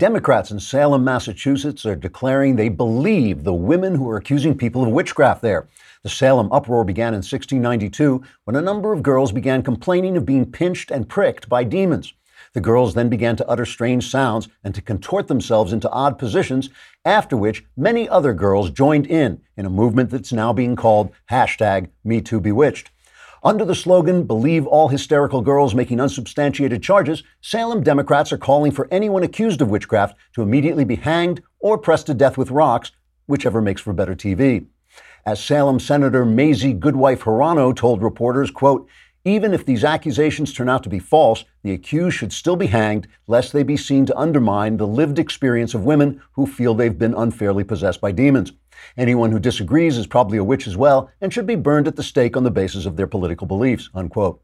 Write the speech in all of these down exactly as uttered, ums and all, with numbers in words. Democrats in Salem, Massachusetts are declaring they believe the women who are accusing people of witchcraft there. The Salem uproar began in sixteen ninety-two when a number of girls began complaining of being pinched and pricked by demons. The girls then began to utter strange sounds and to contort themselves into odd positions, after which many other girls joined in, in a movement that's now being called hashtag MeTooBewitched. Under the slogan, "Believe all hysterical girls making unsubstantiated charges," Salem Democrats are calling for anyone accused of witchcraft to immediately be hanged or pressed to death with rocks, whichever makes for better T V. As Salem Senator Mazie Goodwife Hirono told reporters, quote, "Even if these accusations turn out to be false, the accused should still be hanged, lest they be seen to undermine the lived experience of women who feel they've been unfairly possessed by demons. Anyone who disagrees is probably a witch as well and should be burned at the stake on the basis of their political beliefs," unquote.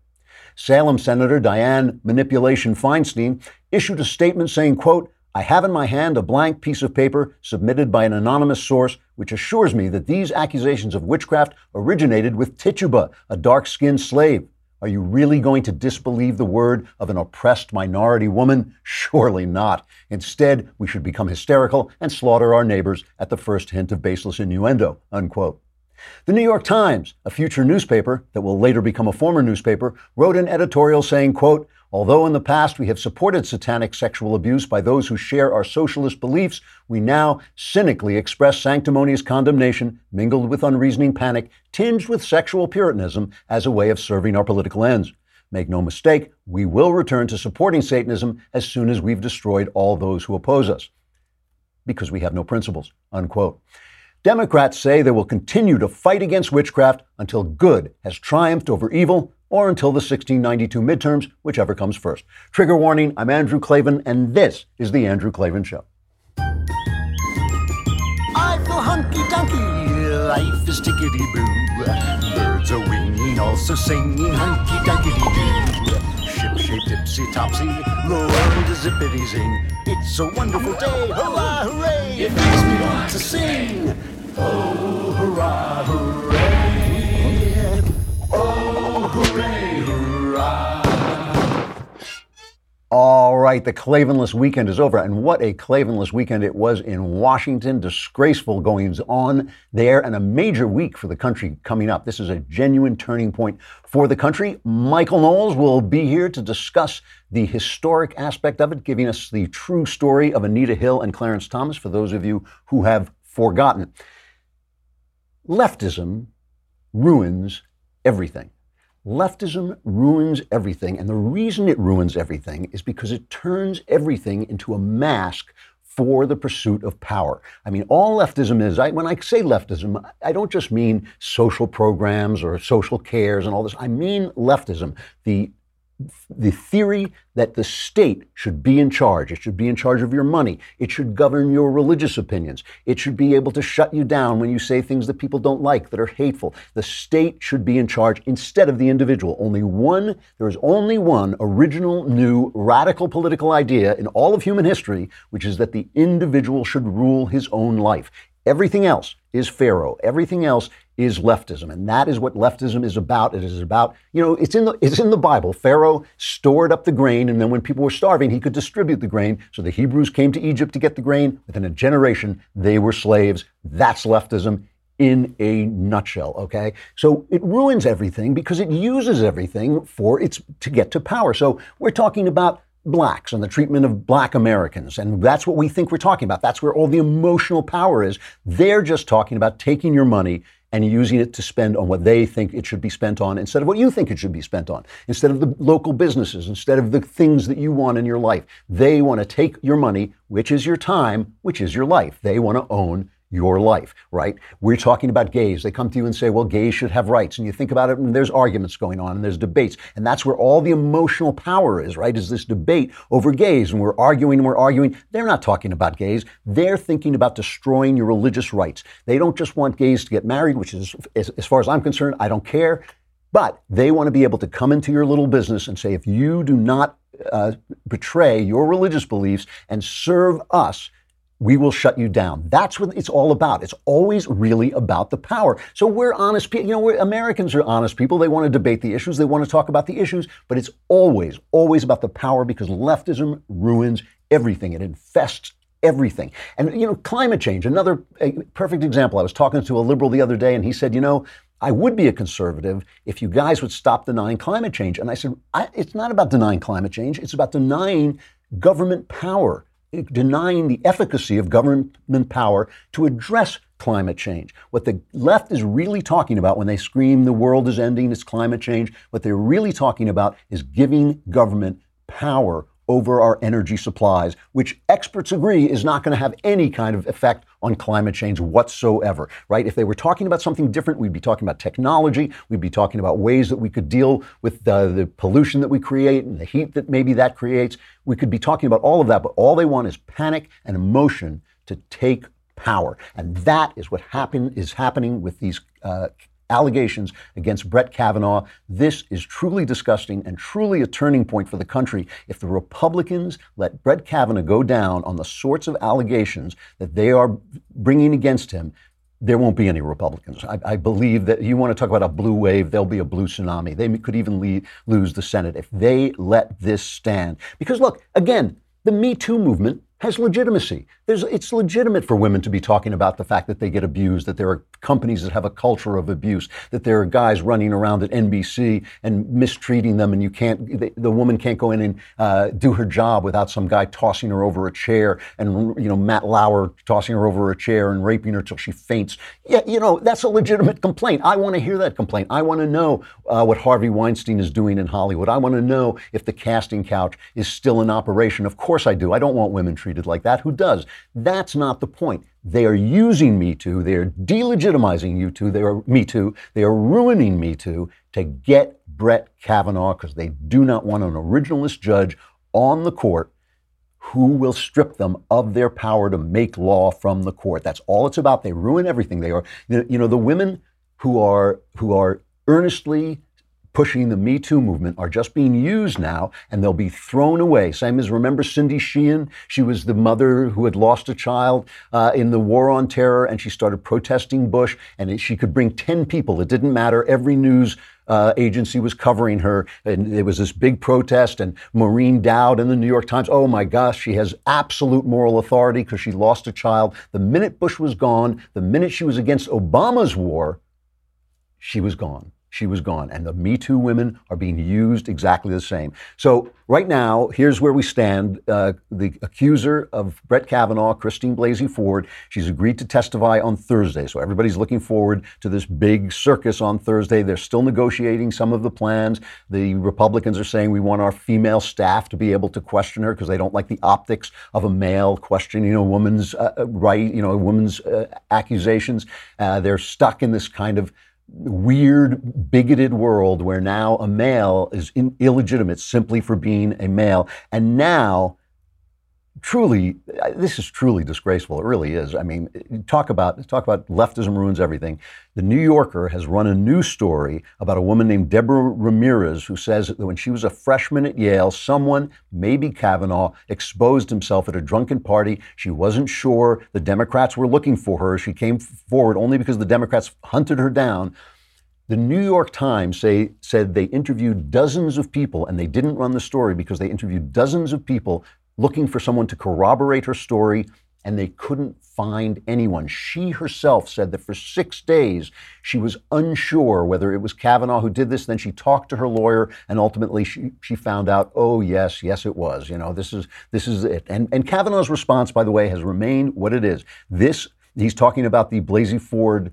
Salem Senator Dianne Manipulation Feinstein issued a statement saying, quote, "I have in my hand a blank piece of paper submitted by an anonymous source, which assures me that these accusations of witchcraft originated with Tituba, a dark-skinned slave. Are you really going to disbelieve the word of an oppressed minority woman? Surely not. Instead, we should become hysterical and slaughter our neighbors at the first hint of baseless innuendo," unquote. The New York Times, a future newspaper that will later become a former newspaper, wrote an editorial saying, quote, "Although in the past we have supported satanic sexual abuse by those who share our socialist beliefs, we now cynically express sanctimonious condemnation mingled with unreasoning panic, tinged with sexual puritanism as a way of serving our political ends. Make no mistake, we will return to supporting Satanism as soon as we've destroyed all those who oppose us, because we have no principles," unquote. Democrats say they will continue to fight against witchcraft until good has triumphed over evil, or until the sixteen ninety-two midterms, whichever comes first. Trigger warning, I'm Andrew Klavan, and this is The Andrew Klavan Show. I feel hunky-dunky, life is tickety-boo. Birds are winging, also singing hunky-dunky-doo. Ship-shaped, ipsy-topsy, the world is zippity-zing. It's a wonderful day, hurrah, hooray! It makes me want to sing, oh, hurrah, hooray! Hooray, hurrah. All right, the Klavanless weekend is over, and what a Klavanless weekend it was in Washington. Disgraceful goings on there, and a major week for the country coming up. This is a genuine turning point for the country. Michael Knowles will be here to discuss the historic aspect of it, giving us the true story of Anita Hill and Clarence Thomas, for those of you who have forgotten. Leftism ruins everything. Leftism ruins everything, and the reason it ruins everything is because it turns everything into a mask for the pursuit of power. I mean, all leftism is, I, when I say leftism, I don't just mean social programs or social cares and all this. I mean leftism, the the theory that the state should be in charge. It should be in charge of your money. It should govern your religious opinions. It should be able to shut you down when you say things that people don't like, that are hateful. The state should be in charge instead of the individual. Only one, there is only one original, new, radical political idea in all of human history, which is that the individual should rule his own life. Everything else is Pharaoh. Everything else is leftism, and that is what leftism is about. It is about, you know, it's in the it's in the Bible. Pharaoh stored up the grain, and then when people were starving, he could distribute the grain. So the Hebrews came to Egypt to get the grain. Within a generation, they were slaves. That's leftism in a nutshell, okay? So it ruins everything because it uses everything for its to get to power. So we're talking about blacks and the treatment of black Americans, and that's what we think we're talking about. That's where all the emotional power is. They're just talking about taking your money and using it to spend on what they think it should be spent on instead of what you think it should be spent on, instead of the local businesses, instead of the things that you want in your life. They want to take your money, which is your time, which is your life. They want to own your life, right? We're talking about gays. They come to you and say, well, gays should have rights. And you think about it, and there's arguments going on, and there's debates. And that's where all the emotional power is, right? Is this debate over gays. And we're arguing, and we're arguing. They're not talking about gays. They're thinking about destroying your religious rights. They don't just want gays to get married, which is, as far as I'm concerned, I don't care. But they want to be able to come into your little business and say, if you do not uh, betray your religious beliefs and serve us, we will shut you down. That's what it's all about. It's always really about the power. So we're honest people. You know, we're, Americans are honest people. They want to debate the issues. They want to talk about the issues. But it's always, always about the power because leftism ruins everything. It infests everything. And, you know, climate change, another a perfect example. I was talking to a liberal the other day, and he said, you know, I would be a conservative if you guys would stop denying climate change. And I said, I, it's not about denying climate change. It's about denying government power, denying the efficacy of government power to address climate change. What the left is really talking about when they scream the world is ending, it's climate change, what they're really talking about is giving government power over our energy supplies, which experts agree is not going to have any kind of effect on climate change whatsoever, right? If they were talking about something different, we'd be talking about technology. We'd be talking about ways that we could deal with the, the pollution that we create and the heat that maybe that creates. We could be talking about all of that, but all they want is panic and emotion to take power. And that is what happen, is happening with these uh, allegations against Brett Kavanaugh. This is truly disgusting and truly a turning point for the country. If the Republicans let Brett Kavanaugh go down on the sorts of allegations that they are bringing against him, there won't be any Republicans. I, I believe that you want to talk about a blue wave, there'll be a blue tsunami. They could even lead, lose the Senate if they let this stand. Because look, again, the Me Too movement has legitimacy. There's, it's legitimate for women to be talking about the fact that they get abused, that there are companies that have a culture of abuse, that there are guys running around at N B C and mistreating them, and you can't, the, the woman can't go in and uh, do her job without some guy tossing her over a chair, and, you know, Matt Lauer tossing her over a chair and raping her till she faints. Yeah, you know, that's a legitimate complaint. I want to hear that complaint. I want to know uh, what Harvey Weinstein is doing in Hollywood. I want to know if the casting couch is still in operation. Of course I do. I don't want women treated like that. Who does? That's not the point. They are using Me Too. They are delegitimizing you too. They are Me Too. They are ruining Me Too to get Brett Kavanaugh, because they do not want an originalist judge on the court who will strip them of their power to make law from the court. That's all it's about. They ruin everything. They are, you know, the women who are who are earnestly pushing the Me Too movement are just being used now, and they'll be thrown away. Same as, remember Cindy Sheehan? She was the mother who had lost a child uh, in the war on terror, and she started protesting Bush, and she could bring ten people. It didn't matter. Every news Uh, agency was covering her, and there was this big protest, and Maureen Dowd in the New York Times, oh my gosh, she has absolute moral authority because she lost a child. The minute Bush was gone, the minute she was against Obama's war, she was gone. She was gone. And the Me Too women are being used exactly the same. So right now, here's where we stand. Uh, the accuser of Brett Kavanaugh, Christine Blasey Ford, she's agreed to testify on Thursday. So everybody's looking forward to this big circus on Thursday. They're still negotiating some of the plans. The Republicans are saying we want our female staff to be able to question her because they don't like the optics of a male questioning a woman's uh, right, you know, a woman's uh, accusations. Uh, they're stuck in this kind of weird, bigoted world where now a male is in- illegitimate simply for being a male. And now, truly, this is truly disgraceful. It really is. I mean, talk about talk about leftism ruins everything. The New Yorker has run a news story about a woman named Deborah Ramirez who says that when she was a freshman at Yale, someone, maybe Kavanaugh, exposed himself at a drunken party. She wasn't sure the Democrats were looking for her. She came forward only because the Democrats hunted her down. The New York Times say, said they interviewed dozens of people, and they didn't run the story because they interviewed dozens of people looking for someone to corroborate her story, and they couldn't find anyone. She herself said that for six days, she was unsure whether it was Kavanaugh who did this. Then she talked to her lawyer, and ultimately she, she found out, oh, yes, yes, it was. You know, this is this is it. And, and Kavanaugh's response, by the way, has remained what it is. This, he's talking about the Blasey Ford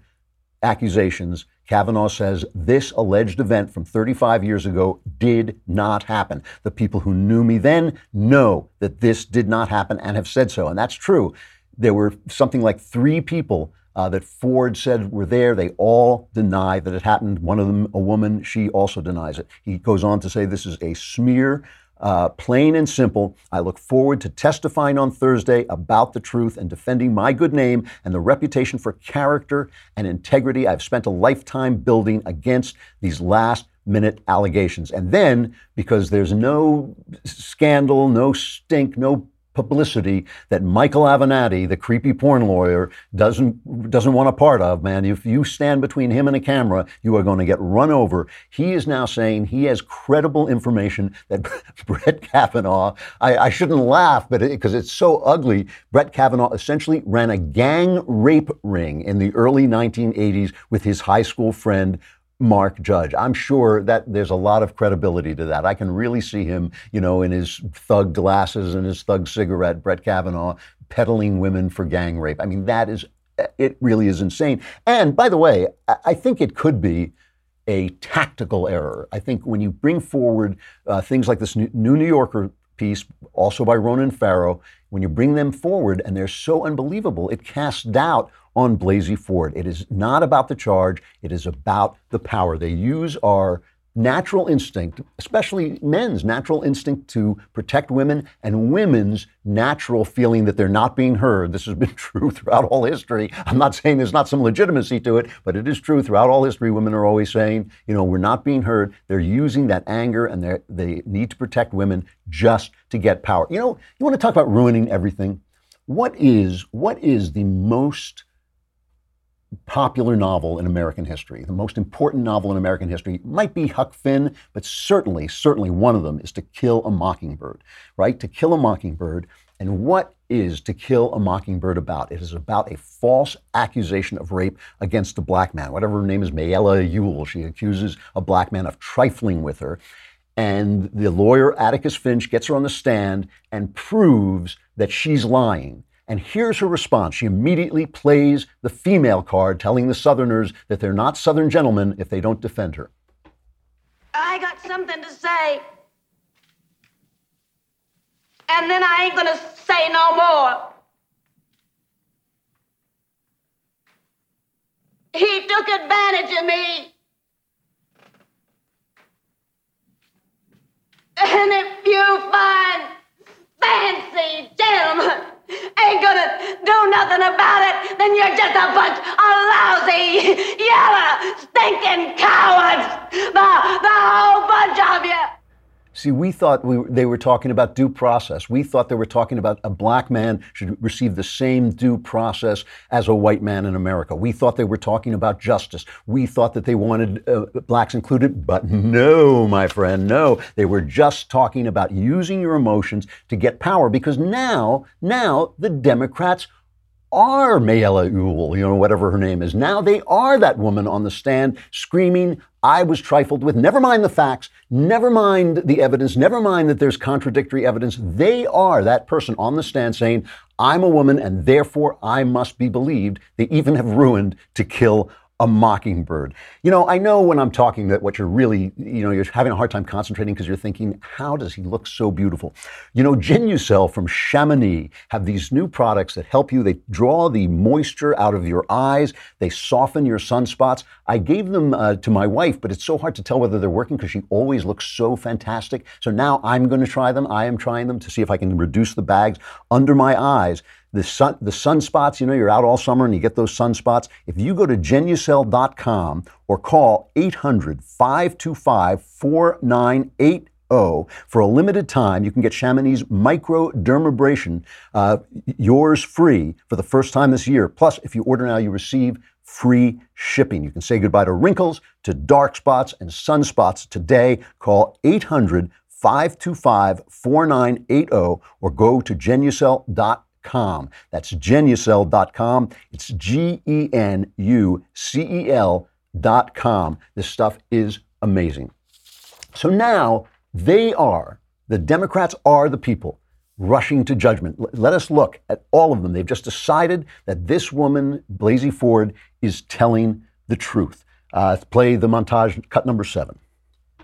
accusations. Kavanaugh says this alleged event from thirty-five years ago did not happen. The people who knew me then know that this did not happen and have said so. And that's true. There were something like three people uh, that Ford said were there. They all deny that it happened. One of them, a woman, she also denies it. He goes on to say this is a smear. Uh, plain and simple. I look forward to testifying on Thursday about the truth and defending my good name and the reputation for character and integrity I've spent a lifetime building against these last minute allegations. And then, because there's no scandal, no stink, no publicity that Michael Avenatti, the creepy porn lawyer, doesn't doesn't want a part of, man. If you stand between him and a camera, you are going to get run over. He is now saying he has credible information that Brett Kavanaugh, I, I shouldn't laugh, but because it, it's so ugly, Brett Kavanaugh essentially ran a gang rape ring in the early nineteen eighties with his high school friend, Mark Judge. I'm sure that there's a lot of credibility to that. I can really see him, you know, in his thug glasses and his thug cigarette, Brett Kavanaugh, peddling women for gang rape. I mean, that is, it really is insane. And by the way, I think it could be a tactical error. I think when you bring forward uh, things like this New New Yorker piece, also by Ronan Farrow, when you bring them forward and they're so unbelievable, it casts doubt on Blasey Ford. It is not about the charge. It is about the power. They use our natural instinct, especially men's natural instinct to protect women and women's natural feeling that they're not being heard. This has been true throughout all history. I'm not saying there's not some legitimacy to it, but it is true throughout all history. Women are always saying, you know, we're not being heard. They're using that anger and they they need to protect women just to get power. You know, you want to talk about ruining everything? What is, what is the most popular novel in American history? The most important novel in American history might be Huck Finn, but certainly, certainly one of them is To Kill a Mockingbird, right? To Kill a Mockingbird. And what is To Kill a Mockingbird about? It is about a false accusation of rape against a black man, whatever her name is, Mayella Ewell. She accuses a black man of trifling with her. And the lawyer, Atticus Finch, gets her on the stand and proves that she's lying. And here's her response. She immediately plays the female card, telling the Southerners that they're not Southern gentlemen if they don't defend her. I got something to say. And then I ain't gonna say no more. He took advantage of me. And if you find fancy gentlemen ain't gonna do nothing about it, then you're just a bunch of lousy, yellow, stinking cowards. The, the whole bunch of you. See, we thought we, they were talking about due process. We thought they were talking about a black man should receive the same due process as a white man in America. We thought they were talking about justice. We thought that they wanted uh, blacks included, but no, my friend, no. They were just talking about using your emotions to get power, because now, now the Democrats are Mayella Ewell, you know, whatever her name is. Now they are that woman on the stand screaming, I was trifled with. Never mind the facts. Never mind the evidence. Never mind that there's contradictory evidence. They are that person on the stand saying, I'm a woman and therefore I must be believed. They even have ruined To Kill a Mockingbird. You know, I know when I'm talking that what you're really, you know, you're having a hard time concentrating because you're thinking, how does he look so beautiful? You know, GenuCell from Chamonix have these new products that help you. They draw the moisture out of your eyes. They soften your sunspots. I gave them uh, to my wife, but it's so hard to tell whether they're working because she always looks so fantastic. So now I'm going to try them. I am trying them to see if I can reduce the bags under my eyes. The sun, the sunspots, you know, you're out all summer and you get those sunspots. If you go to Genu Cell dot com or call eight hundred, five two five, four nine eight zero, for a limited time, you can get Chamonix's microdermabrasion, uh, yours free for the first time this year. Plus, if you order now, you receive free shipping. You can say goodbye to wrinkles, to dark spots, and sunspots today. Call eight hundred, five two five, four nine eight zero or go to Genu Cell dot com. That's Genu Cell dot com. It's G E N U C E L dot com. This stuff is amazing. So now they are, the Democrats are the people rushing to judgment. L- let us look at all of them. They've just decided that this woman, Blasey Ford, is telling the truth. Uh, let's play the montage, cut number seven.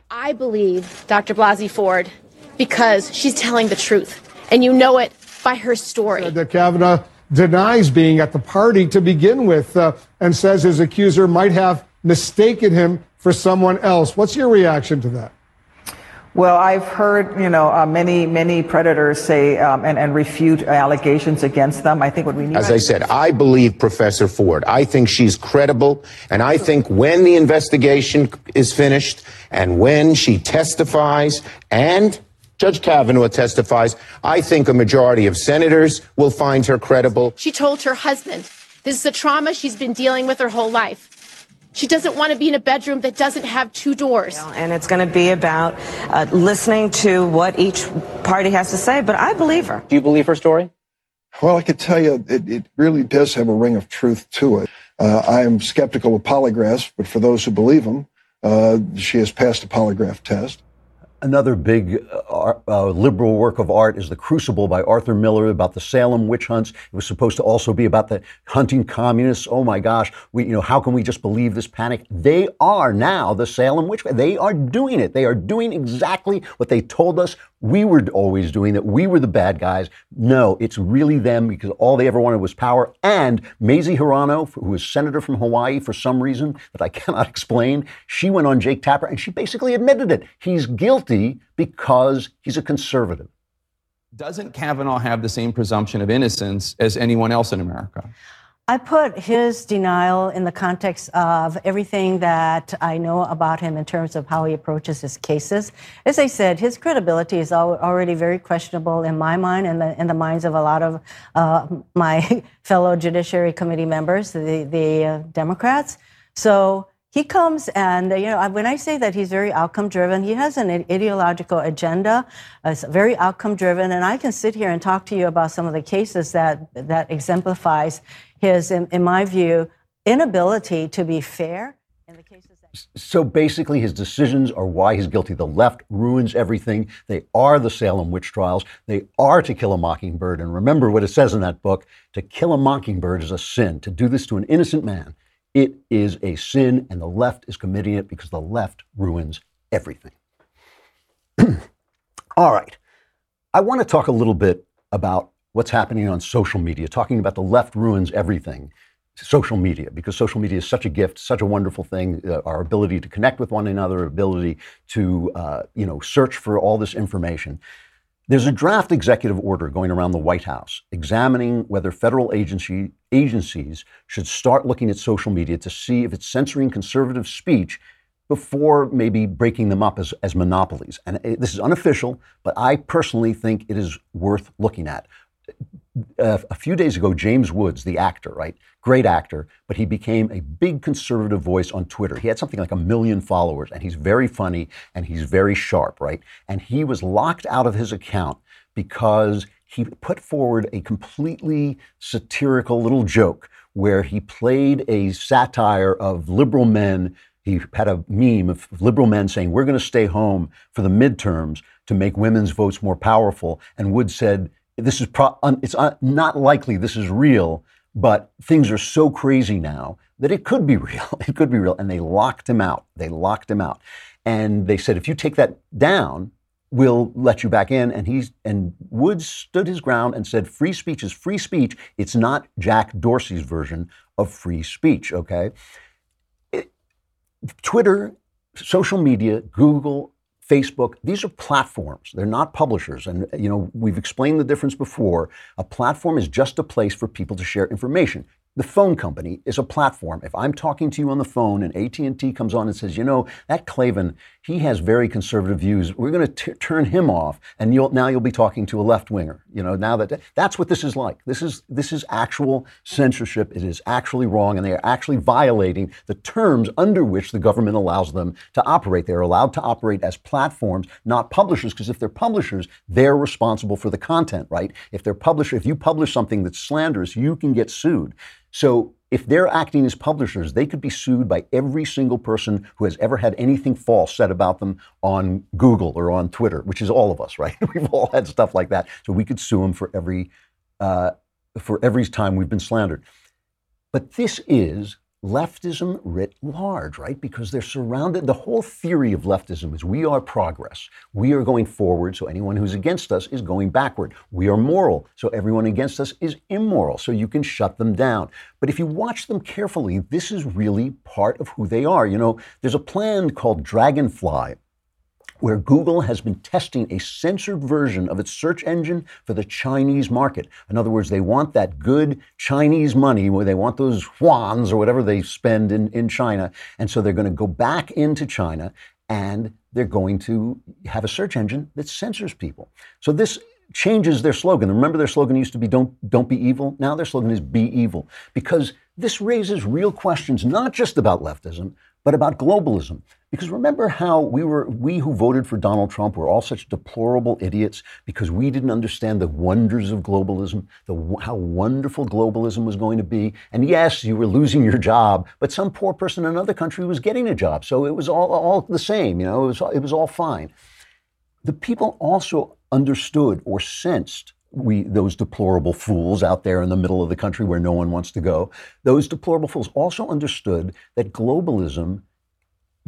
I believe Doctor Blasey Ford because she's telling the truth, and you know it by her story. That Kavanaugh denies being at the party to begin with uh, and says his accuser might have mistaken him for someone else. What's your reaction to that? Well, I've heard, you know, uh, many, many predators say um, and, and refute allegations against them. I think what we need... As I said, I believe Professor Ford. I think she's credible. And I think when the investigation is finished and when she testifies and Judge Kavanaugh testifies, I think a majority of senators will find her credible. She told her husband, this is a trauma she's been dealing with her whole life. She doesn't want to be in a bedroom that doesn't have two doors. And it's going to be about uh, listening to what each party has to say, but I believe her. Do you believe her story? Well, I could tell you it, it really does have a ring of truth to it. Uh, I am skeptical of polygraphs, but for those who believe them, uh, she has passed a polygraph test. Another big uh, uh, liberal work of art is The Crucible by Arthur Miller about the Salem witch hunts. It was supposed to also be about the hunting communists. Oh my gosh, we, you know, how can we just believe this panic? They are now the Salem witch. They are doing it. They are doing exactly what they told us we were always doing, that we were the bad guys. No, it's really them, because all they ever wanted was power. And Mazie Hirono, who is senator from Hawaii for some reason that I cannot explain, she went on Jake Tapper and she basically admitted it. He's guilty because he's a conservative. Doesn't Kavanaugh have the same presumption of innocence as anyone else in America? I put his denial in the context of everything that I know about him in terms of how he approaches his cases. As I said, his credibility is already very questionable in my mind and in the, the minds of a lot of uh, my fellow Judiciary Committee members, the, the uh, Democrats. So he comes and, you know, when I say that he's very outcome driven, he has an ideological agenda. It's very outcome driven. And I can sit here and talk to you about some of the cases that that exemplifies his, in, in my view, inability to be fair in the cases. So basically, his decisions are why he's guilty. The left ruins everything. They are the Salem witch trials. They are To Kill a Mockingbird. And remember what it says in that book, To Kill a Mockingbird is a sin. To do this to an innocent man, it is a sin, and the left is committing it because the left ruins everything. All right. I want to talk a little bit about what's happening on social media, talking about the left ruins everything, social media, because social media is such a gift, such a wonderful thing, uh, our ability to connect with one another, ability to, uh, you know, search for all this information. There's a draft executive order going around the White House examining whether federal agency, agencies should start looking at social media to see if it's censoring conservative speech before maybe breaking them up as, as monopolies. And it, this is unofficial, but I personally think it is worth looking at. Uh, a few days ago, James Woods, the actor, right? Great actor, but he became a big conservative voice on Twitter. He had something like a million followers, and he's very funny, and he's very sharp, right? And he was locked out of his account because he put forward a completely satirical little joke where he played a satire of liberal men. He had a meme of liberal men saying, we're going to stay home for the midterms to make women's votes more powerful. And Woods said, This is pro- un- it's un- not likely this is real, but things are so crazy now that it could be real. It could be real. And they locked him out. They locked him out. And they said, if you take that down, we'll let you back in. And he's, and Woods stood his ground and said, free speech is free speech. It's not Jack Dorsey's version of free speech, okay? It, Twitter, social media, Google, Facebook, these are platforms. They're not publishers. And, you know, we've explained the difference before. A platform is just a place for people to share information. The phone company is a platform. If I'm talking to you on the phone and A T and T comes on and says, you know, that Klavan, he has very conservative views. We're going to turn him off. And you'll, now you'll be talking to a left winger. You know, now that that's what this is like. This is this is actual censorship. It is actually wrong. And they are actually violating the terms under which the government allows them to operate. They're allowed to operate as platforms, not publishers, because if they're publishers, they're responsible for the content, right? If they're publisher, if you publish something that's slanderous, you can get sued. So if they're acting as publishers, they could be sued by every single person who has ever had anything false said about them on Google or on Twitter, which is all of us, right? We've all had stuff like that. So we could sue them for every, uh, for every time we've been slandered. But this is leftism writ large, right? Because they're surrounded. The whole theory of leftism is we are progress. We are going forward, so anyone who's against us is going backward. We are moral, so everyone against us is immoral, so you can shut them down. But if you watch them carefully, this is really part of who they are. You know, there's a plan called Dragonfly, where Google has been testing a censored version of its search engine for the Chinese market. In other words, they want that good Chinese money, where they want those yuans or whatever they spend in, in China. And so they're going to go back into China and they're going to have a search engine that censors people. So this changes their slogan. Remember, their slogan used to be don't don't be evil. Now their slogan is be evil, because this raises real questions, not just about leftism, but about globalism. Because remember how we were, we who voted for Donald Trump were all such deplorable idiots because we didn't understand the wonders of globalism, the, how wonderful globalism was going to be. And yes, you were losing your job, but some poor person in another country was getting a job. So it was all, all the same, you know, it was, it was all fine. The people also understood or sensed we, those deplorable fools out there in the middle of the country where no one wants to go. Those deplorable fools also understood that globalism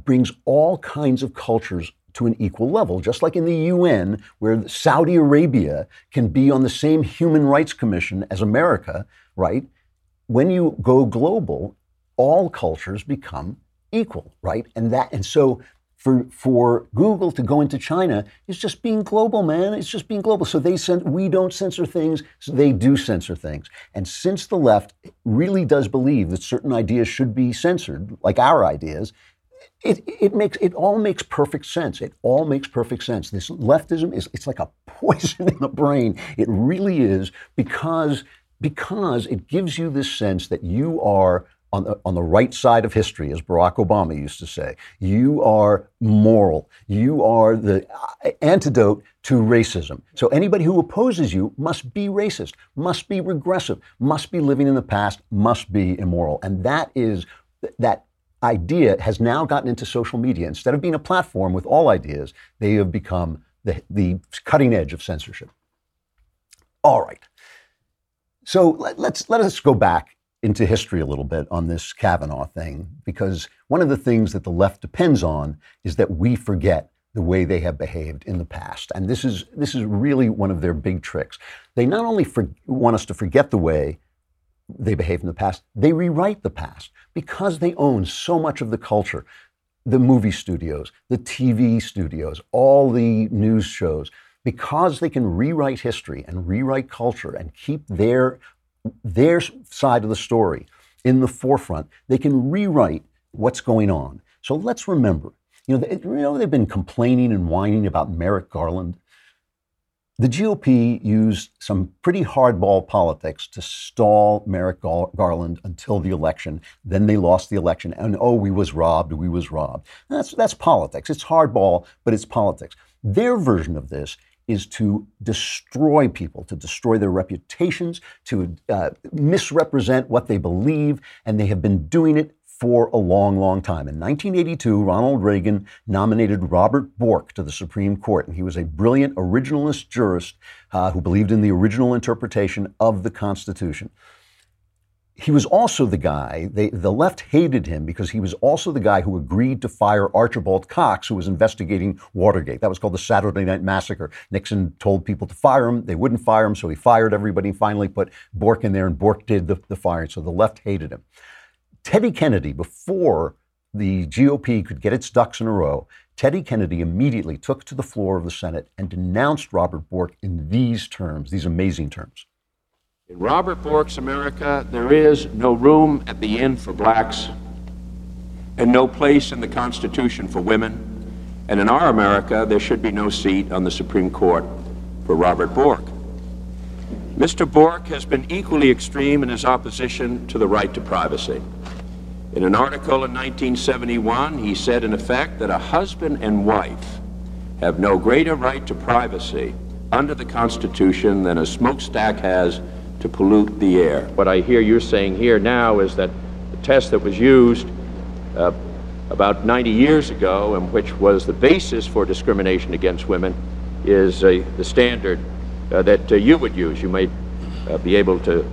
brings all kinds of cultures to an equal level, just like in the U N, where Saudi Arabia can be on the same Human Rights Commission as America, right? When you go global, all cultures become equal, right? And that, and so for for Google to go into China is just being global, man. It's just being global. So they sent, we don't censor things, so they do censor things. And since the left really does believe that certain ideas should be censored, like our ideas, It, it makes it all makes perfect sense. It all makes perfect sense. This leftism is, it's like a poison in the brain. It really is, because because it gives you this sense that you are on the, on the right side of history, as Barack Obama used to say. You are moral. You are the antidote to racism. So anybody who opposes you must be racist, must be regressive, must be living in the past, must be immoral. And that is that. Idea has now gotten into social media. Instead of being a platform with all ideas, they have become the, the cutting edge of censorship. All right. So let, let's let us go back into history a little bit on this Kavanaugh thing, because one of the things that the left depends on is that we forget the way they have behaved in the past. And this is this is really one of their big tricks. They not only for, want us to forget the way they behave in the past, they rewrite the past, because they own so much of the culture, the movie studios, the T V studios, all the news shows, because they can rewrite history and rewrite culture and keep their, their side of the story in the forefront. They can rewrite what's going on. So let's remember, you know, they, you know they've been complaining and whining about Merrick Garland. The G O P used some pretty hardball politics to stall Merrick Garland until the election. Then they lost the election, and oh, we was robbed, we was robbed. That's, that's politics. It's hardball, but it's politics. Their version of this is to destroy people, to destroy their reputations, to uh, misrepresent what they believe, and they have been doing it for a long, long time. In nineteen eighty-two, Ronald Reagan nominated Robert Bork to the Supreme Court, and he was a brilliant originalist jurist uh, who believed in the original interpretation of the Constitution. He was also the guy, they, the left hated him because he was also the guy who agreed to fire Archibald Cox, who was investigating Watergate. That was called the Saturday Night Massacre. Nixon told people to fire him. They wouldn't fire him, so he fired everybody, finally put Bork in there, and Bork did the, the firing, so the left hated him. Teddy Kennedy, before the G O P could get its ducks in a row, Teddy Kennedy immediately took to the floor of the Senate and denounced Robert Bork in these terms, these amazing terms. In Robert Bork's America, there is no room at the inn for blacks and no place in the Constitution for women. And in our America, there should be no seat on the Supreme Court for Robert Bork. Mister Bork has been equally extreme in his opposition to the right to privacy. In an article in nineteen seventy-one, he said, in effect, that a husband and wife have no greater right to privacy under the Constitution than a smokestack has to pollute the air. What I hear you're saying here now is that the test that was used uh, about ninety years ago, and which was the basis for discrimination against women, is uh, the standard Uh, that uh, you would use. You may uh, be able to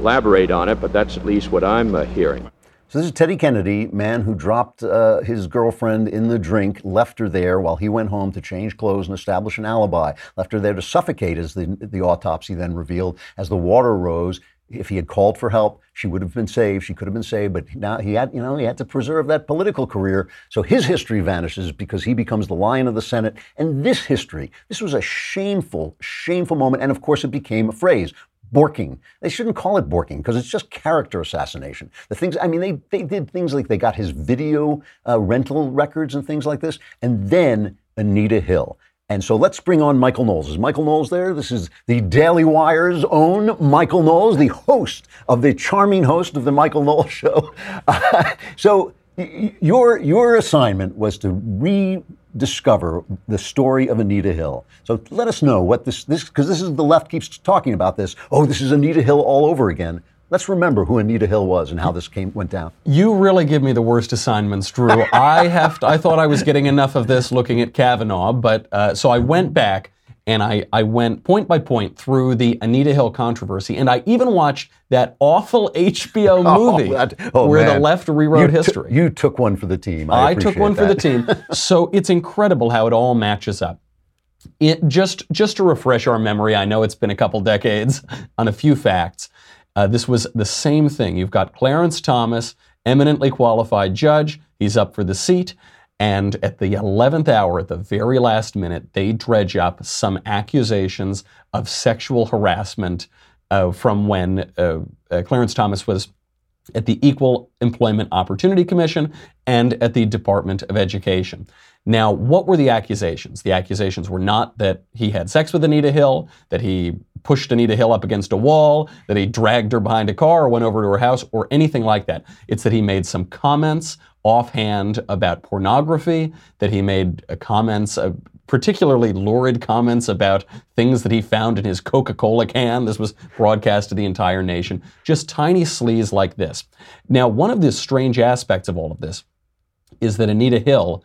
elaborate on it, but that's at least what I'm uh, hearing. So this is Teddy Kennedy, man who dropped uh, his girlfriend in the drink, left her there while he went home to change clothes and establish an alibi, left her there to suffocate, as the, the autopsy then revealed. As the water rose, if he had called for help, she would have been saved. She could have been saved, but now he had, you know, he had to preserve that political career. So his history vanishes because he becomes the lion of the Senate. And this history, this was a shameful, shameful moment. And of course, it became a phrase. Borking. They shouldn't call it Borking because it's just character assassination. The things, I mean, they, they did things like they got his video uh, rental records and things like this, and then Anita Hill. And so let's bring on Michael Knowles. Is Michael Knowles there? This is the Daily Wire's own Michael Knowles, the host of the charming host of The Michael Knowles Show. Uh, so y- your, your assignment was to rediscover the story of Anita Hill. So let us know what this, this, because this is, the left keeps talking about this. Oh, this is Anita Hill all over again. Let's remember who Anita Hill was and how this came went down. You really give me the worst assignments, Drew. I have to, I thought I was getting enough of this looking at Kavanaugh, but uh, so I went back and I, I went point by point through the Anita Hill controversy, and I even watched that awful H B O movie oh, that, oh, where man. the left rewrote you history. T- you took one for the team. I, I took one that. for the team. So it's incredible how it all matches up. It just just to refresh our memory, I know it's been a couple decades, on a few facts. Uh, this was the same thing. You've got Clarence Thomas, eminently qualified judge. He's up for the seat. And at the eleventh hour, at the very last minute, they dredge up some accusations of sexual harassment uh, from when uh, uh, Clarence Thomas was at the Equal Employment Opportunity Commission and at the Department of Education. Now, what were the accusations? The accusations were not that he had sex with Anita Hill, that he pushed Anita Hill up against a wall, that he dragged her behind a car or went over to her house or anything like that. It's that he made some comments offhand about pornography, that he made comments, uh, particularly lurid comments about things that he found in his Coca-Cola can. This was broadcast to the entire nation. Just tiny sleaze like this. Now, one of the strange aspects of all of this is that Anita Hill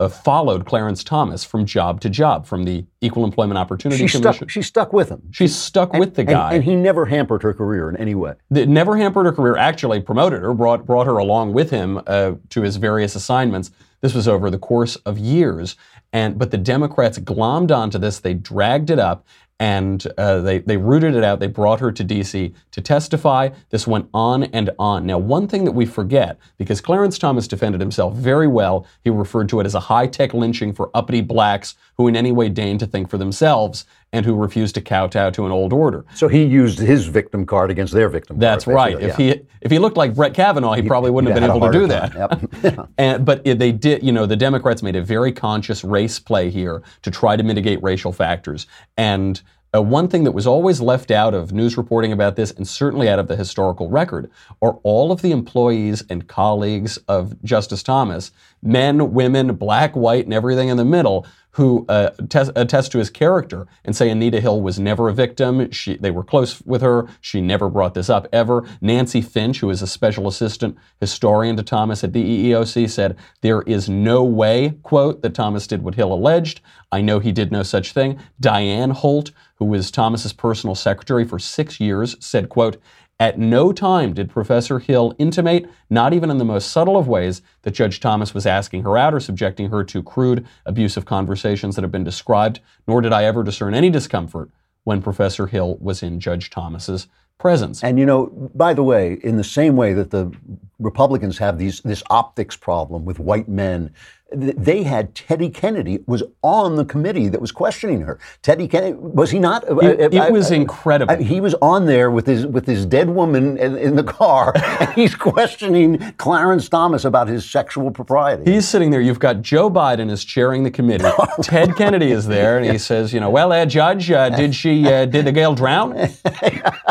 uh, followed Clarence Thomas from job to job, from the Equal Employment Opportunity she Commission. Stuck, she stuck with him. She stuck and, with the guy. And, and he never hampered her career in any way. The, never hampered her career, actually promoted her, brought, brought her along with him uh, to his various assignments. This was over the course of years. And but the Democrats glommed onto this. They dragged it up and uh, they, they rooted it out. They brought her to D C to testify. This went on and on. Now, one thing that we forget, because Clarence Thomas defended himself very well, he referred to it as a high-tech lynching for uppity blacks who in any way deign to think for themselves and who refused to kowtow to an old order. So he used his victim card against their victim That's card. That's right. If yeah. he if he looked like Brett Kavanaugh, he, he probably wouldn't have been able to do time. that. Yep. and, but they did, you know, the Democrats made a very conscious race play here to try to mitigate racial factors. And uh, one thing that was always left out of news reporting about this, and certainly out of the historical record, are all of the employees and colleagues of Justice Thomas, men, women, black, white, and everything in the middle, who uh, tes- attest to his character and say Anita Hill was never a victim. She, they were close with her. She never brought this up, ever. Nancy Finch, who is a special assistant historian to Thomas at the E E O C, said, there is no way, quote, that Thomas did what Hill alleged. I know he did no such thing. Diane Holt, who was Thomas's personal secretary for six years, said, quote, at no time did Professor Hill intimate, not even in the most subtle of ways, that Judge Thomas was asking her out or subjecting her to crude, abusive conversations that have been described, nor did I ever discern any discomfort when Professor Hill was in Judge Thomas's presence. And, you know, by the way, in the same way that the Republicans have these this optics problem with white men, they had Teddy Kennedy was on the committee that was questioning her. Teddy Kennedy, was he not? It, it I, was I, incredible. I, he was on there with his with his dead woman in, in the car, and he's questioning Clarence Thomas about his sexual propriety. He's sitting there. You've got Joe Biden is chairing the committee. Ted Kennedy is there, and he says, you know, well, uh, Judge, uh, did she, uh, did the girl drown?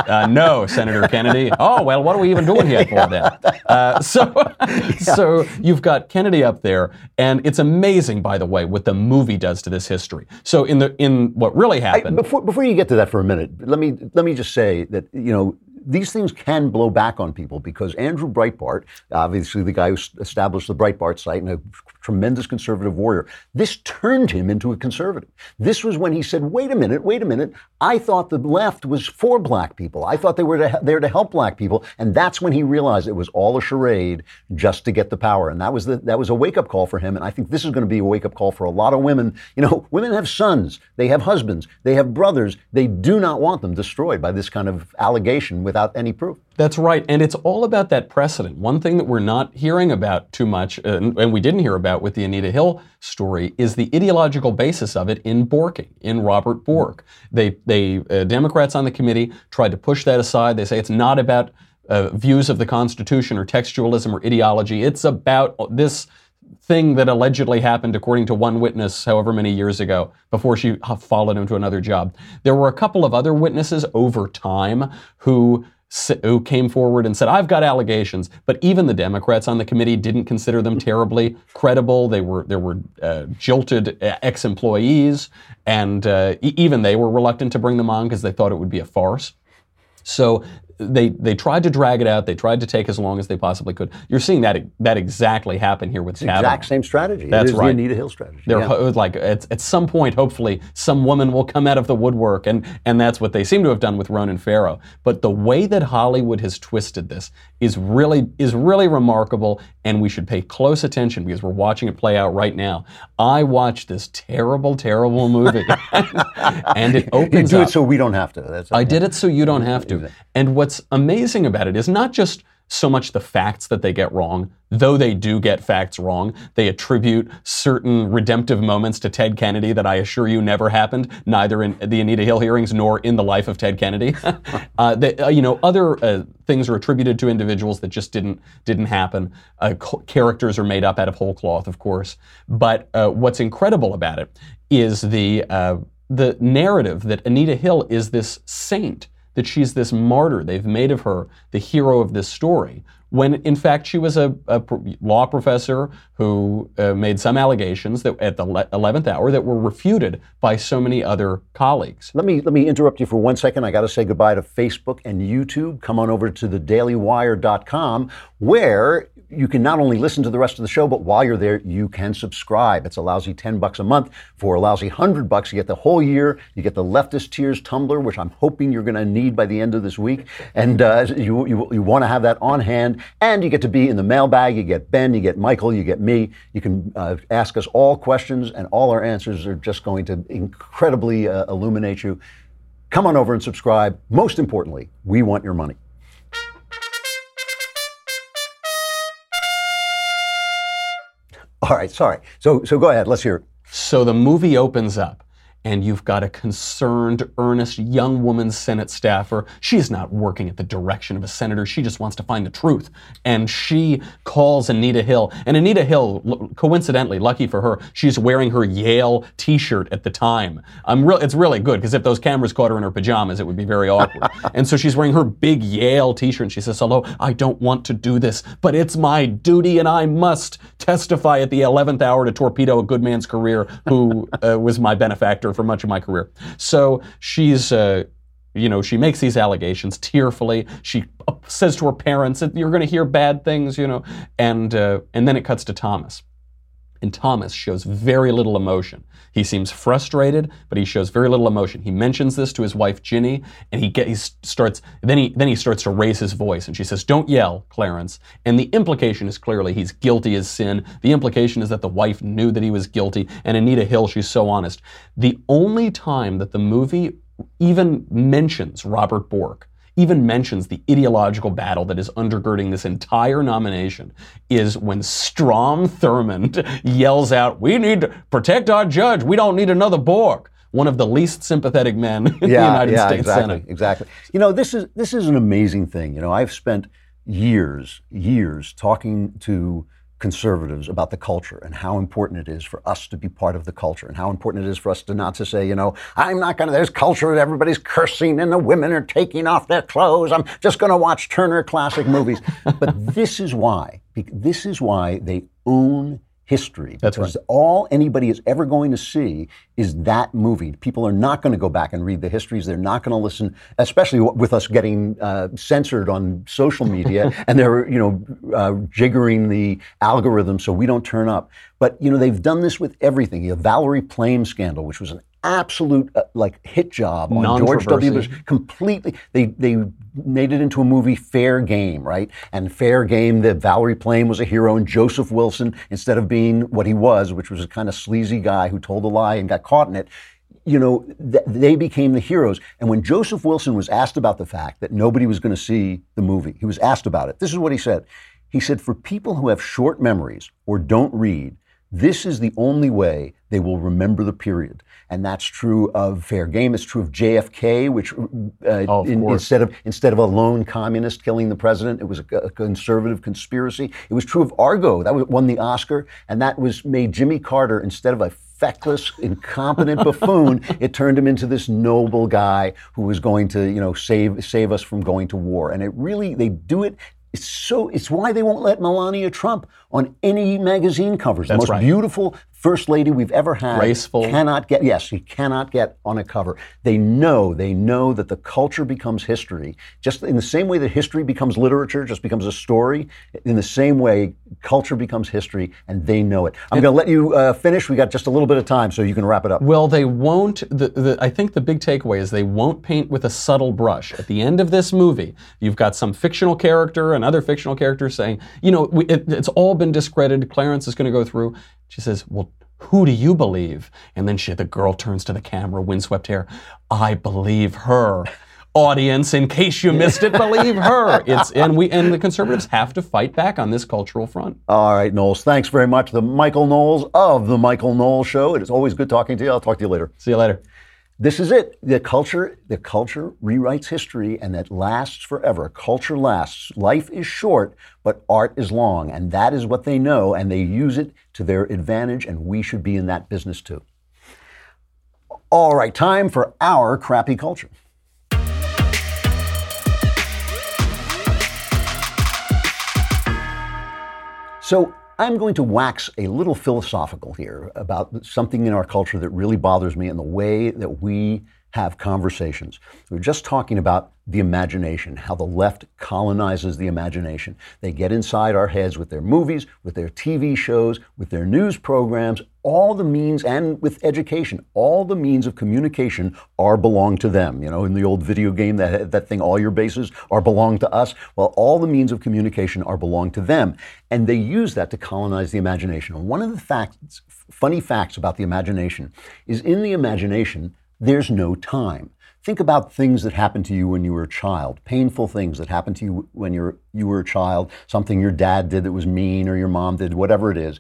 Uh, no, Senator Kennedy. Oh, well, what are we even doing here for that? Uh, so, so you've got Kennedy up there, and And it's amazing, by the way, what the movie does to this history. So in the in what really happened... I, before, before you get to that for a minute, let me let me just say that, you know, these things can blow back on people because Andrew Breitbart, obviously the guy who established the Breitbart site and a tremendous conservative warrior, this turned him into a conservative. This was when he said, wait a minute, wait a minute. I thought the left was for black people. I thought they were to, there to help black people. And that's when he realized it was all a charade just to get the power. And that was the, that was a wake-up call for him. And I think this is going to be a wake-up call for a lot of women. You know, women have sons. They have husbands. They have brothers. They do not want them destroyed by this kind of allegation without any proof. That's right. And it's all about that precedent. One thing that we're not hearing about too much, and, and we didn't hear about with the Anita Hill story, is the ideological basis of it in Borking, in Robert Bork. They, they uh, Democrats on the committee tried to push that aside. They say it's not about uh, views of the Constitution or textualism or ideology. It's about this thing that allegedly happened, according to one witness, however many years ago, before she followed him to another job. There were a couple of other witnesses over time who... who came forward and said, I've got allegations, but even the Democrats on the committee didn't consider them terribly credible. They were, there were uh, jilted ex-employees, and uh, e- even they were reluctant to bring them on because they thought it would be a farce. So they they tried to drag it out. They tried to take as long as they possibly could. You're seeing that that exactly happen here with it's Kavanaugh. The exact same strategy. That's it is right. The Anita Hill strategy. They're yeah. ho- like at, at some point, hopefully, some woman will come out of the woodwork, and and that's what they seem to have done with Ronan Farrow. But the way that Hollywood has twisted this is really is really remarkable, and we should pay close attention because we're watching it play out right now. I watched this terrible, terrible movie, and it opens up. You do up. It so we don't have to. That's okay. I did it so you don't have to. And what What's amazing about it is not just so much the facts that they get wrong, though they do get facts wrong. They attribute certain redemptive moments to Ted Kennedy that I assure you never happened, neither in the Anita Hill hearings nor in the life of Ted Kennedy. uh, they, uh, you know, other uh, things are attributed to individuals that just didn't didn't happen. Uh, co- characters are made up out of whole cloth, of course. But uh, what's incredible about it is the uh, the narrative that Anita Hill is this saint, that she's this martyr. They've made of her the hero of this story, when in fact she was a, a law professor who uh, made some allegations that at the eleventh hour that were refuted by so many other colleagues. Let me let me interrupt you for one second. I got to say goodbye to Facebook and YouTube. Come on over to the daily wire dot com, where you can not only listen to the rest of the show, but while you're there, you can subscribe. It's a lousy ten bucks a month. For a lousy one hundred bucks, you get the whole year. You get the Leftist Tears Tumblr, which I'm hoping you're going to need by the end of this week. And uh, you, you, you want to have that on hand. And you get to be in the mailbag. You get Ben, you get Michael, you get me. You can uh, ask us all questions, and all our answers are just going to incredibly uh, illuminate you. Come on over and subscribe. Most importantly, we want your money. All right, sorry. So so go ahead, let's hear it. So the movie opens up, and you've got a concerned, earnest, young woman Senate staffer. She's not working at the direction of a senator. She just wants to find the truth. And she calls Anita Hill. And Anita Hill, coincidentally, lucky for her, she's wearing her Yale t-shirt at the time. I'm re- It's really good, because if those cameras caught her in her pajamas, it would be very awkward. And so she's wearing her big Yale t-shirt, and she says, hello, I don't want to do this, but it's my duty, and I must testify at the eleventh hour to torpedo a good man's career, who uh, was my benefactor for much of my career. So she's, uh, you know, she makes these allegations tearfully. She says to her parents, you're going to hear bad things, you know, and uh, and then it cuts to Thomas. And Thomas shows very little emotion. He seems frustrated, but he shows very little emotion. He mentions this to his wife, Ginny, and he, get, he starts, then he, then he starts to raise his voice, and she says, don't yell, Clarence. And the implication is clearly he's guilty as sin. The implication is that the wife knew that he was guilty, and Anita Hill, she's so honest. The only time that the movie even mentions Robert Bork, even mentions the ideological battle that is undergirding this entire nomination, is when Strom Thurmond yells out, we need to protect our judge, we don't need another Bork. One of the least sympathetic men in yeah, the United yeah, States exactly, Senate. Exactly. You know, this is this is an amazing thing. You know, I've spent years, years talking to conservatives about the culture and how important it is for us to be part of the culture, and how important it is for us to not to say, you know, I'm not going to, there's culture, everybody's cursing and the women are taking off their clothes, I'm just going to watch Turner Classic movies. But this is why, this is why they own history. That's because right. All anybody is ever going to see is that movie. People are not going to go back and read the histories. They're not going to listen, especially with us getting uh, censored on social media, and they're, you know, uh, jiggering the algorithm so we don't turn up. But, you know, they've done this with everything. The Valerie Plame scandal, which was an absolute uh, like hit job on George W. Bush, completely. They they made it into a movie, Fair Game, right? And Fair Game, that Valerie Plame was a hero, and Joseph Wilson, instead of being what he was, which was a kind of sleazy guy who told a lie and got caught in it, you know, th they became the heroes. And when Joseph Wilson was asked about the fact that nobody was going to see the movie, he was asked about it. This is what he said. He said, for people who have short memories or don't read, this is the only way they will remember the period. And that's true of Fair Game. It's true of J F K, which uh, oh, of in, instead of instead of a lone communist killing the president, it was a, a conservative conspiracy. It was true of Argo. That was, won the Oscar. And that was made Jimmy Carter, instead of a feckless, incompetent buffoon, it turned him into this noble guy who was going to, you know, save save us from going to war. And it really, they do it. It's so, it's why they won't let Melania Trump on any magazine covers. That's the most right. beautiful first lady we've ever had. Graceful. Cannot get, yes, she cannot get on a cover. They know, they know that the culture becomes history. Just in the same way that history becomes literature, just becomes a story, in the same way, culture becomes history, and they know it. I'm going to let you uh, finish. We got just a little bit of time, so you can wrap it up. Well, they won't, the, the, I think the big takeaway is they won't paint with a subtle brush. At the end of this movie, you've got some fictional character, another fictional character saying, you know, we, it, it's all been discredited. Clarence is going to go through. She says, well, who do you believe? And then she, the girl turns to the camera, windswept hair. I believe her. Audience, in case you missed it, believe her. It's and we and the conservatives have to fight back on this cultural front. All right, Knowles. Thanks very much. The Michael Knowles of The Michael Knowles Show. It is always good talking to you. I'll talk to you later. See you later. This is it. The culture, the culture rewrites history, and that lasts forever. Culture lasts. Life is short, but art is long, and that is what they know, and they use it to their advantage, and we should be in that business too. All right, time for our crappy culture. So I'm going to wax a little philosophical here about something in our culture that really bothers me and the way that we have conversations. We were just talking about the imagination, how the left colonizes the imagination. They get inside our heads with their movies, with their T V shows, with their news programs, all the means, and with education, all the means of communication are belong to them. You know, in the old video game, that, that thing, all your bases are belong to us. Well, all the means of communication are belong to them. And they use that to colonize the imagination. And one of the facts, funny facts about the imagination is in the imagination, there's no time. Think about things that happened to you when you were a child, painful things that happened to you when you're, you were a child, something your dad did that was mean or your mom did, whatever it is.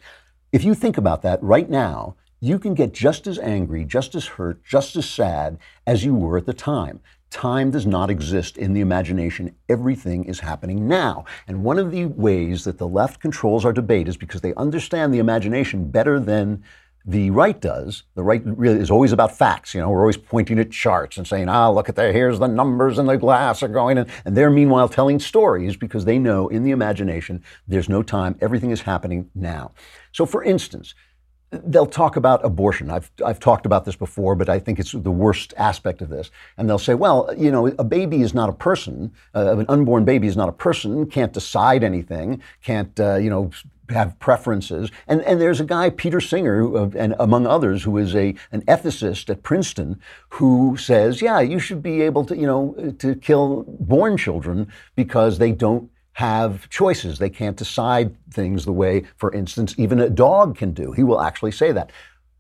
If you think about that right now, you can get just as angry, just as hurt, just as sad as you were at the time. Time does not exist in the imagination. Everything is happening now. And one of the ways that the left controls our debate is because they understand the imagination better than the right does. The right really is always about facts. You know, we're always pointing at charts and saying, ah, look at there, here's the numbers and the glass are going. And, and they're meanwhile telling stories because they know in the imagination, there's no time. Everything is happening now. So for instance, they'll talk about abortion. I've, I've talked about this before, but I think it's the worst aspect of this. And they'll say, well, you know, a baby is not a person. Uh, an unborn baby is not a person, can't decide anything, can't, uh, you know, have preferences. And, and there's a guy, Peter Singer, who, uh, and among others, who is a, an ethicist at Princeton, who says, yeah, you should be able to, you know, to kill born children because they don't have choices. They can't decide things the way, for instance, even a dog can do. He will actually say that.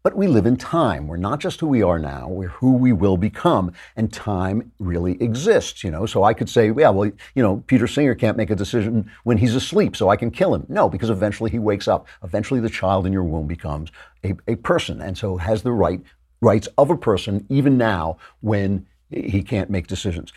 But we live in time. We're not just who we are now, we're who we will become. And time really exists, you know? So I could say, yeah, well, you know, Peter Singer can't make a decision when he's asleep, so I can kill him. No, because eventually he wakes up. Eventually the child in your womb becomes a, a person, and so has the right rights of a person, even now when he can't make decisions.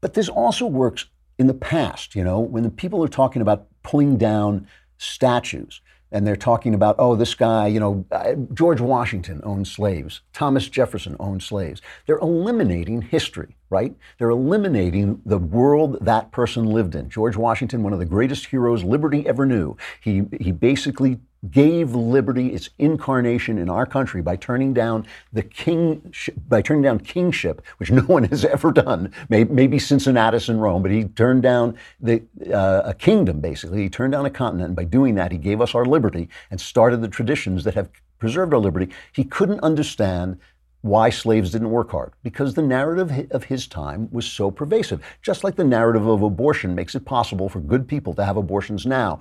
But this also works in the past, you know, when the people are talking about pulling down statues and they're talking about, oh, this guy, you know, George Washington owned slaves, Thomas Jefferson owned slaves. They're eliminating history, right? They're eliminating the world that person lived in. George Washington, one of the greatest heroes liberty ever knew. He, he basically gave liberty its incarnation in our country by turning down the king, by turning down kingship, which no one has ever done. Maybe Cincinnatus in Rome, but he turned down the, uh, a kingdom, basically. He turned down a continent, and by doing that, he gave us our liberty and started the traditions that have preserved our liberty. He couldn't understand why slaves didn't work hard, because the narrative of his time was so pervasive. Just like the narrative of abortion makes it possible for good people to have abortions now.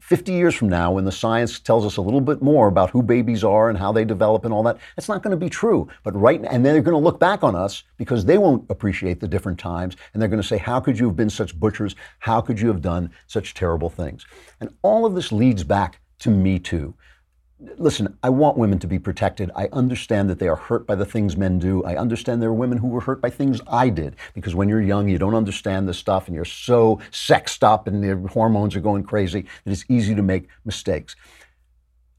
fifty years from now, when the science tells us a little bit more about who babies are and how they develop and all that, that's not going to be true. But right now, and then they're going to look back on us because they won't appreciate the different times. And they're going to say, how could you have been such butchers? How could you have done such terrible things? And all of this leads back to Me Too. Listen, I want women to be protected. I understand that they are hurt by the things men do. I understand there are women who were hurt by things I did, because when you're young, you don't understand this stuff and you're so sexed up and your hormones are going crazy that it's easy to make mistakes.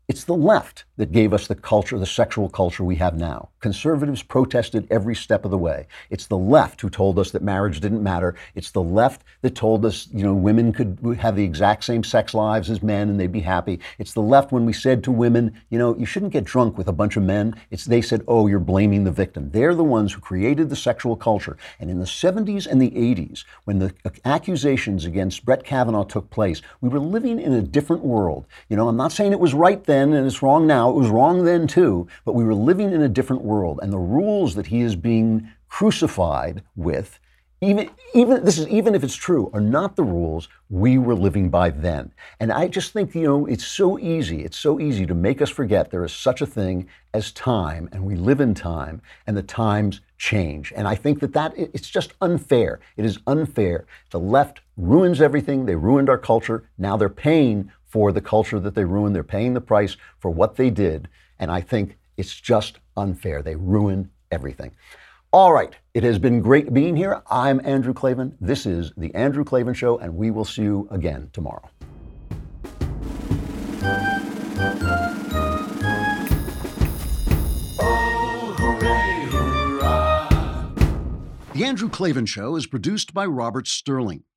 It's the left that gave us the culture, the sexual culture we have now. Conservatives protested every step of the way. It's the left who told us that marriage didn't matter. It's the left that told us, you know, women could have the exact same sex lives as men and they'd be happy. It's the left when we said to women, you know, you shouldn't get drunk with a bunch of men. It's they said, oh, you're blaming the victim. They're the ones who created the sexual culture. And in the seventies and the eighties, when the accusations against Brett Kavanaugh took place, we were living in a different world. You know, I'm not saying it was right then, and it's wrong now. It was wrong then too, but we were living in a different world, and the rules that he is being crucified with, even even this is even if it's true, are not the rules we were living by then. And I just think, you know, it's so easy, it's so easy to make us forget there is such a thing as time, and we live in time, and the times change. And I think that that it's just unfair. It is unfair. The left ruins everything. They ruined our culture. Now they're paying for the culture that they ruined. They're paying the price for what they did. And I think it's just unfair. They ruin everything. All right. It has been great being here. I'm Andrew Klavan. This is The Andrew Klavan Show, and we will see you again tomorrow. Oh, hooray, hurrah. The Andrew Klavan Show is produced by Robert Sterling.